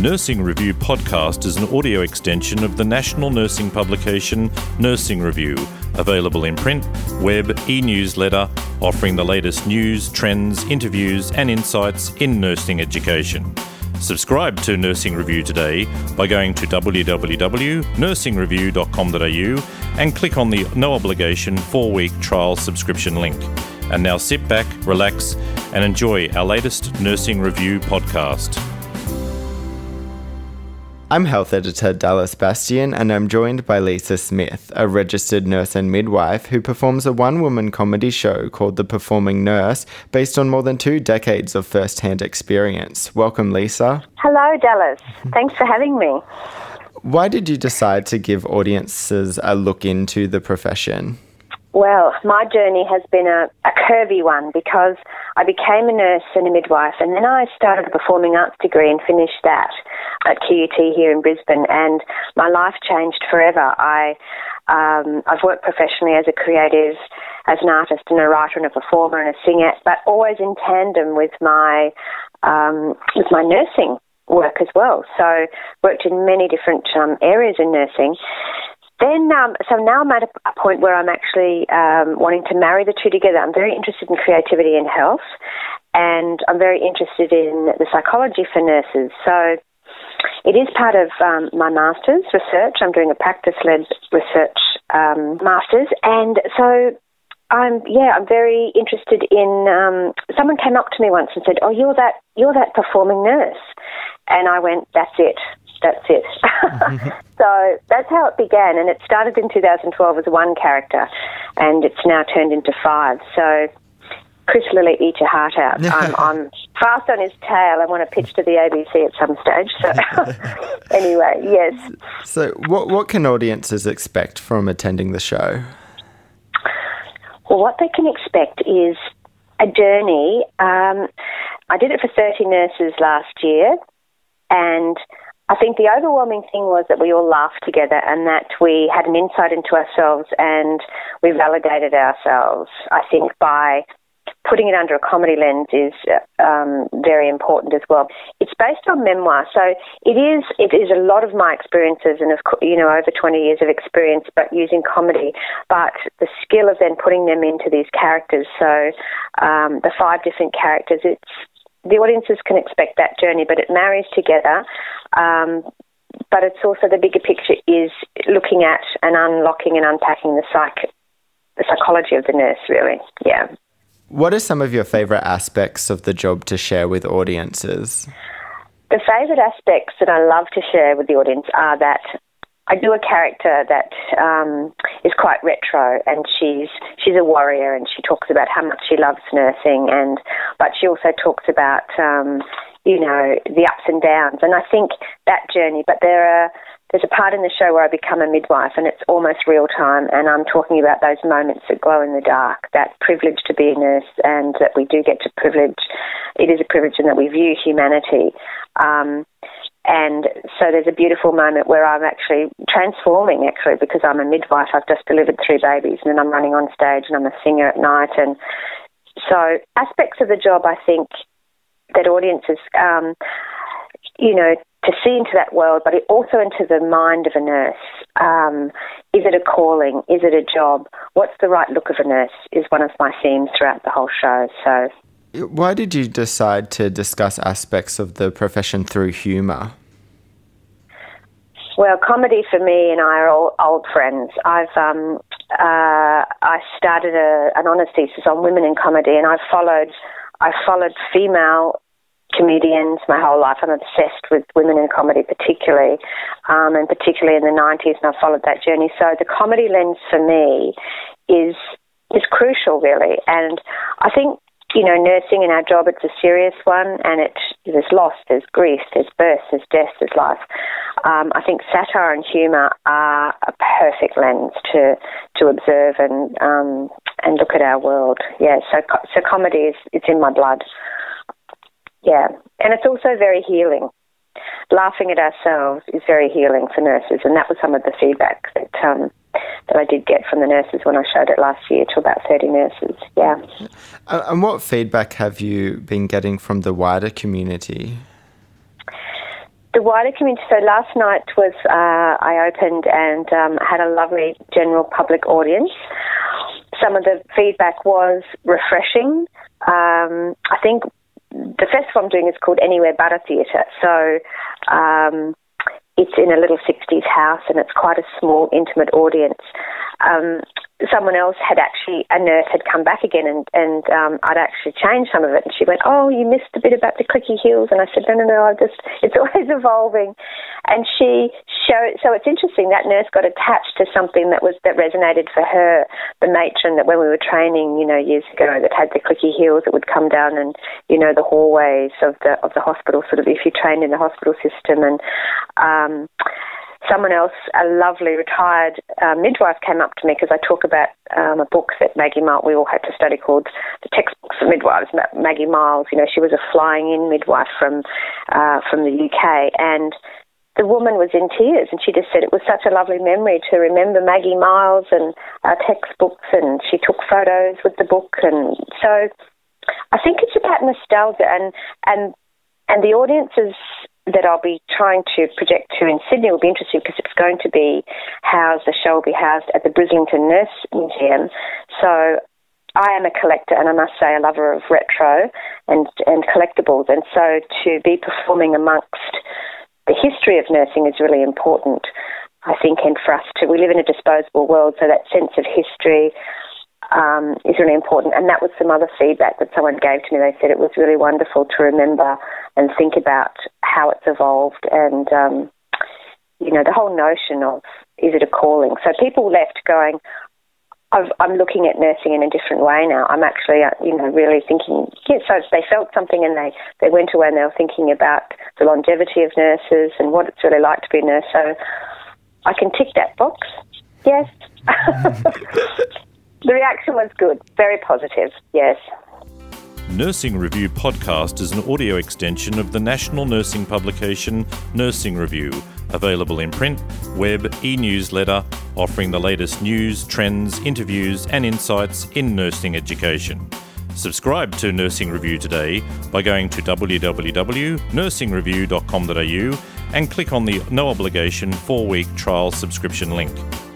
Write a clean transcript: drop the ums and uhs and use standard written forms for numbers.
Nursing Review podcast is an audio extension of the national nursing publication Nursing Review, available in print, web, e-newsletter, offering the latest news, trends, interviews and insights in nursing education. Subscribe to Nursing Review today by going to www.nursingreview.com.au and click on the no obligation 4-week trial subscription link. And now sit back, relax and enjoy our latest Nursing Review podcast. I'm Health Editor Dallas Bastian and I'm joined by Lisa Smith, a registered nurse and midwife who performs a one-woman comedy show called The Performing Nurse based on more than 2 decades of first-hand experience. Welcome, Lisa. Hello, Dallas. Thanks for having me. Why did you decide to give audiences a look into the profession? Well, my journey has been a curvy one because I became a nurse and a midwife and then I started a performing arts degree and finished that at QUT here in Brisbane, and my life changed forever. I've worked professionally as a creative, as an artist and a writer and a performer and a singer, but always in tandem with my nursing work as well. So worked in many different areas in nursing. Then, so now I'm at a point where I'm actually wanting to marry the two together. I'm very interested in creativity and health, and I'm very interested in the psychology for nurses. So it is part of my master's research. I'm doing a practice-led research master's, and so I'm very interested in. Someone came up to me once and said, "Oh, you're that performing nurse," and I went, "That's it." That's it. So that's how it began, and it started in 2012 as one character, and it's now turned into 5. So Chris Lilly, eat your heart out. I'm fast on his tail. I want to pitch to the ABC at some stage. So anyway, yes. So what can audiences expect from attending the show? Well, what they can expect is a journey. I did it for 30 nurses last year, and I think the overwhelming thing was that we all laughed together and that we had an insight into ourselves and we validated ourselves. I think by putting it under a comedy lens is very important as well. It's based on memoir, so it is a lot of my experiences and, of course, you know, over 20 years of experience, but using comedy, but the skill of then putting them into these characters. So the 5 different characters, the audiences can expect that journey, but it marries together. But it's also, the bigger picture is looking at and unlocking and unpacking the psychology of the nurse, really. Yeah. What are some of your favourite aspects of the job to share with audiences? The favourite aspects that I love to share with the audience are that I do a character that is quite retro, and she's a warrior, and she talks about how much she loves nursing, but she also talks about you know, the ups and downs, and I think that journey. But there's a part in the show where I become a midwife, and it's almost real time, and I'm talking about those moments that glow in the dark, that privilege to be a nurse, and that we do get to privilege. It is a privilege, and that we view humanity. And so there's a beautiful moment where I'm actually transforming, actually, because I'm a midwife. I've just delivered 3 babies, and then I'm running on stage, and I'm a singer at night. And so aspects of the job, I think, that audiences, you know, to see into that world, but also into the mind of a nurse. Is it a calling? Is it a job? What's the right look of a nurse is one of my themes throughout the whole show. So. Why did you decide to discuss aspects of the profession through humour? Well, comedy for me and I are all old friends. I started an honours thesis on women in comedy, and I followed female comedians my whole life. I'm obsessed with women in comedy, particularly, and particularly in the 90s, and I followed that journey. So the comedy lens for me is crucial, really, and I think, you know, nursing in our job, it's a serious one, and there's loss, there's grief, there's birth, there's death, there's life. I think satire and humour are a perfect lens to observe and look at our world. Yeah, so comedy it's in my blood. Yeah, and it's also very healing. Laughing at ourselves is very healing for nurses, and that was some of the feedback that I did get from the nurses when I showed it last year to about 30 nurses, yeah. And what feedback have you been getting from the wider community? the wider community. So last night was I opened and had a lovely general public audience. Some of the feedback was refreshing. I think the festival I'm doing is called Anywhere Barra Theatre. So it's in a little 60s house and it's quite a small, intimate audience. Someone else had actually, a nurse had come back again and I'd actually changed some of it. And she went, "Oh, you missed a bit about the clicky heels." And I said, No, it's always evolving. And she showed, so it's interesting, that nurse got attached to something that resonated for her. The matron that when we were training, years ago, that had the clicky heels that would come down and, the hallways of the hospital, sort of if you trained in the hospital system. And, someone else, a lovely retired midwife, came up to me because I talk about a book that Maggie Miles, we all had to study, called The Textbooks of Midwives. Maggie Miles, she was a flying-in midwife from the UK, and the woman was in tears, and she just said it was such a lovely memory to remember Maggie Miles and our textbooks, and she took photos with the book. And so I think it's about nostalgia, and the audiences that I'll be trying to project to in Sydney will be interesting because it's going to be housed, the show will be housed at the Brislington Nurse Museum. So I am a collector and I must say a lover of retro and collectibles. And so to be performing amongst the history of nursing is really important, I think, and for us too. We live in a disposable world, so that sense of history is really important. And that was some other feedback that someone gave to me. They said it was really wonderful to remember and think about how it's evolved and, the whole notion of, is it a calling? So people left going, I'm looking at nursing in a different way now. I'm actually, really thinking, so they felt something and they went away and they were thinking about the longevity of nurses and what it's really like to be a nurse. So I can tick that box. Yes. The reaction was good, very positive, yes. Nursing Review podcast is an audio extension of the national nursing publication Nursing Review, available in print, web, e-newsletter, offering the latest news, trends, interviews and insights in nursing education. Subscribe to Nursing Review today by going to www.nursingreview.com.au and click on the no obligation 4-week trial subscription link.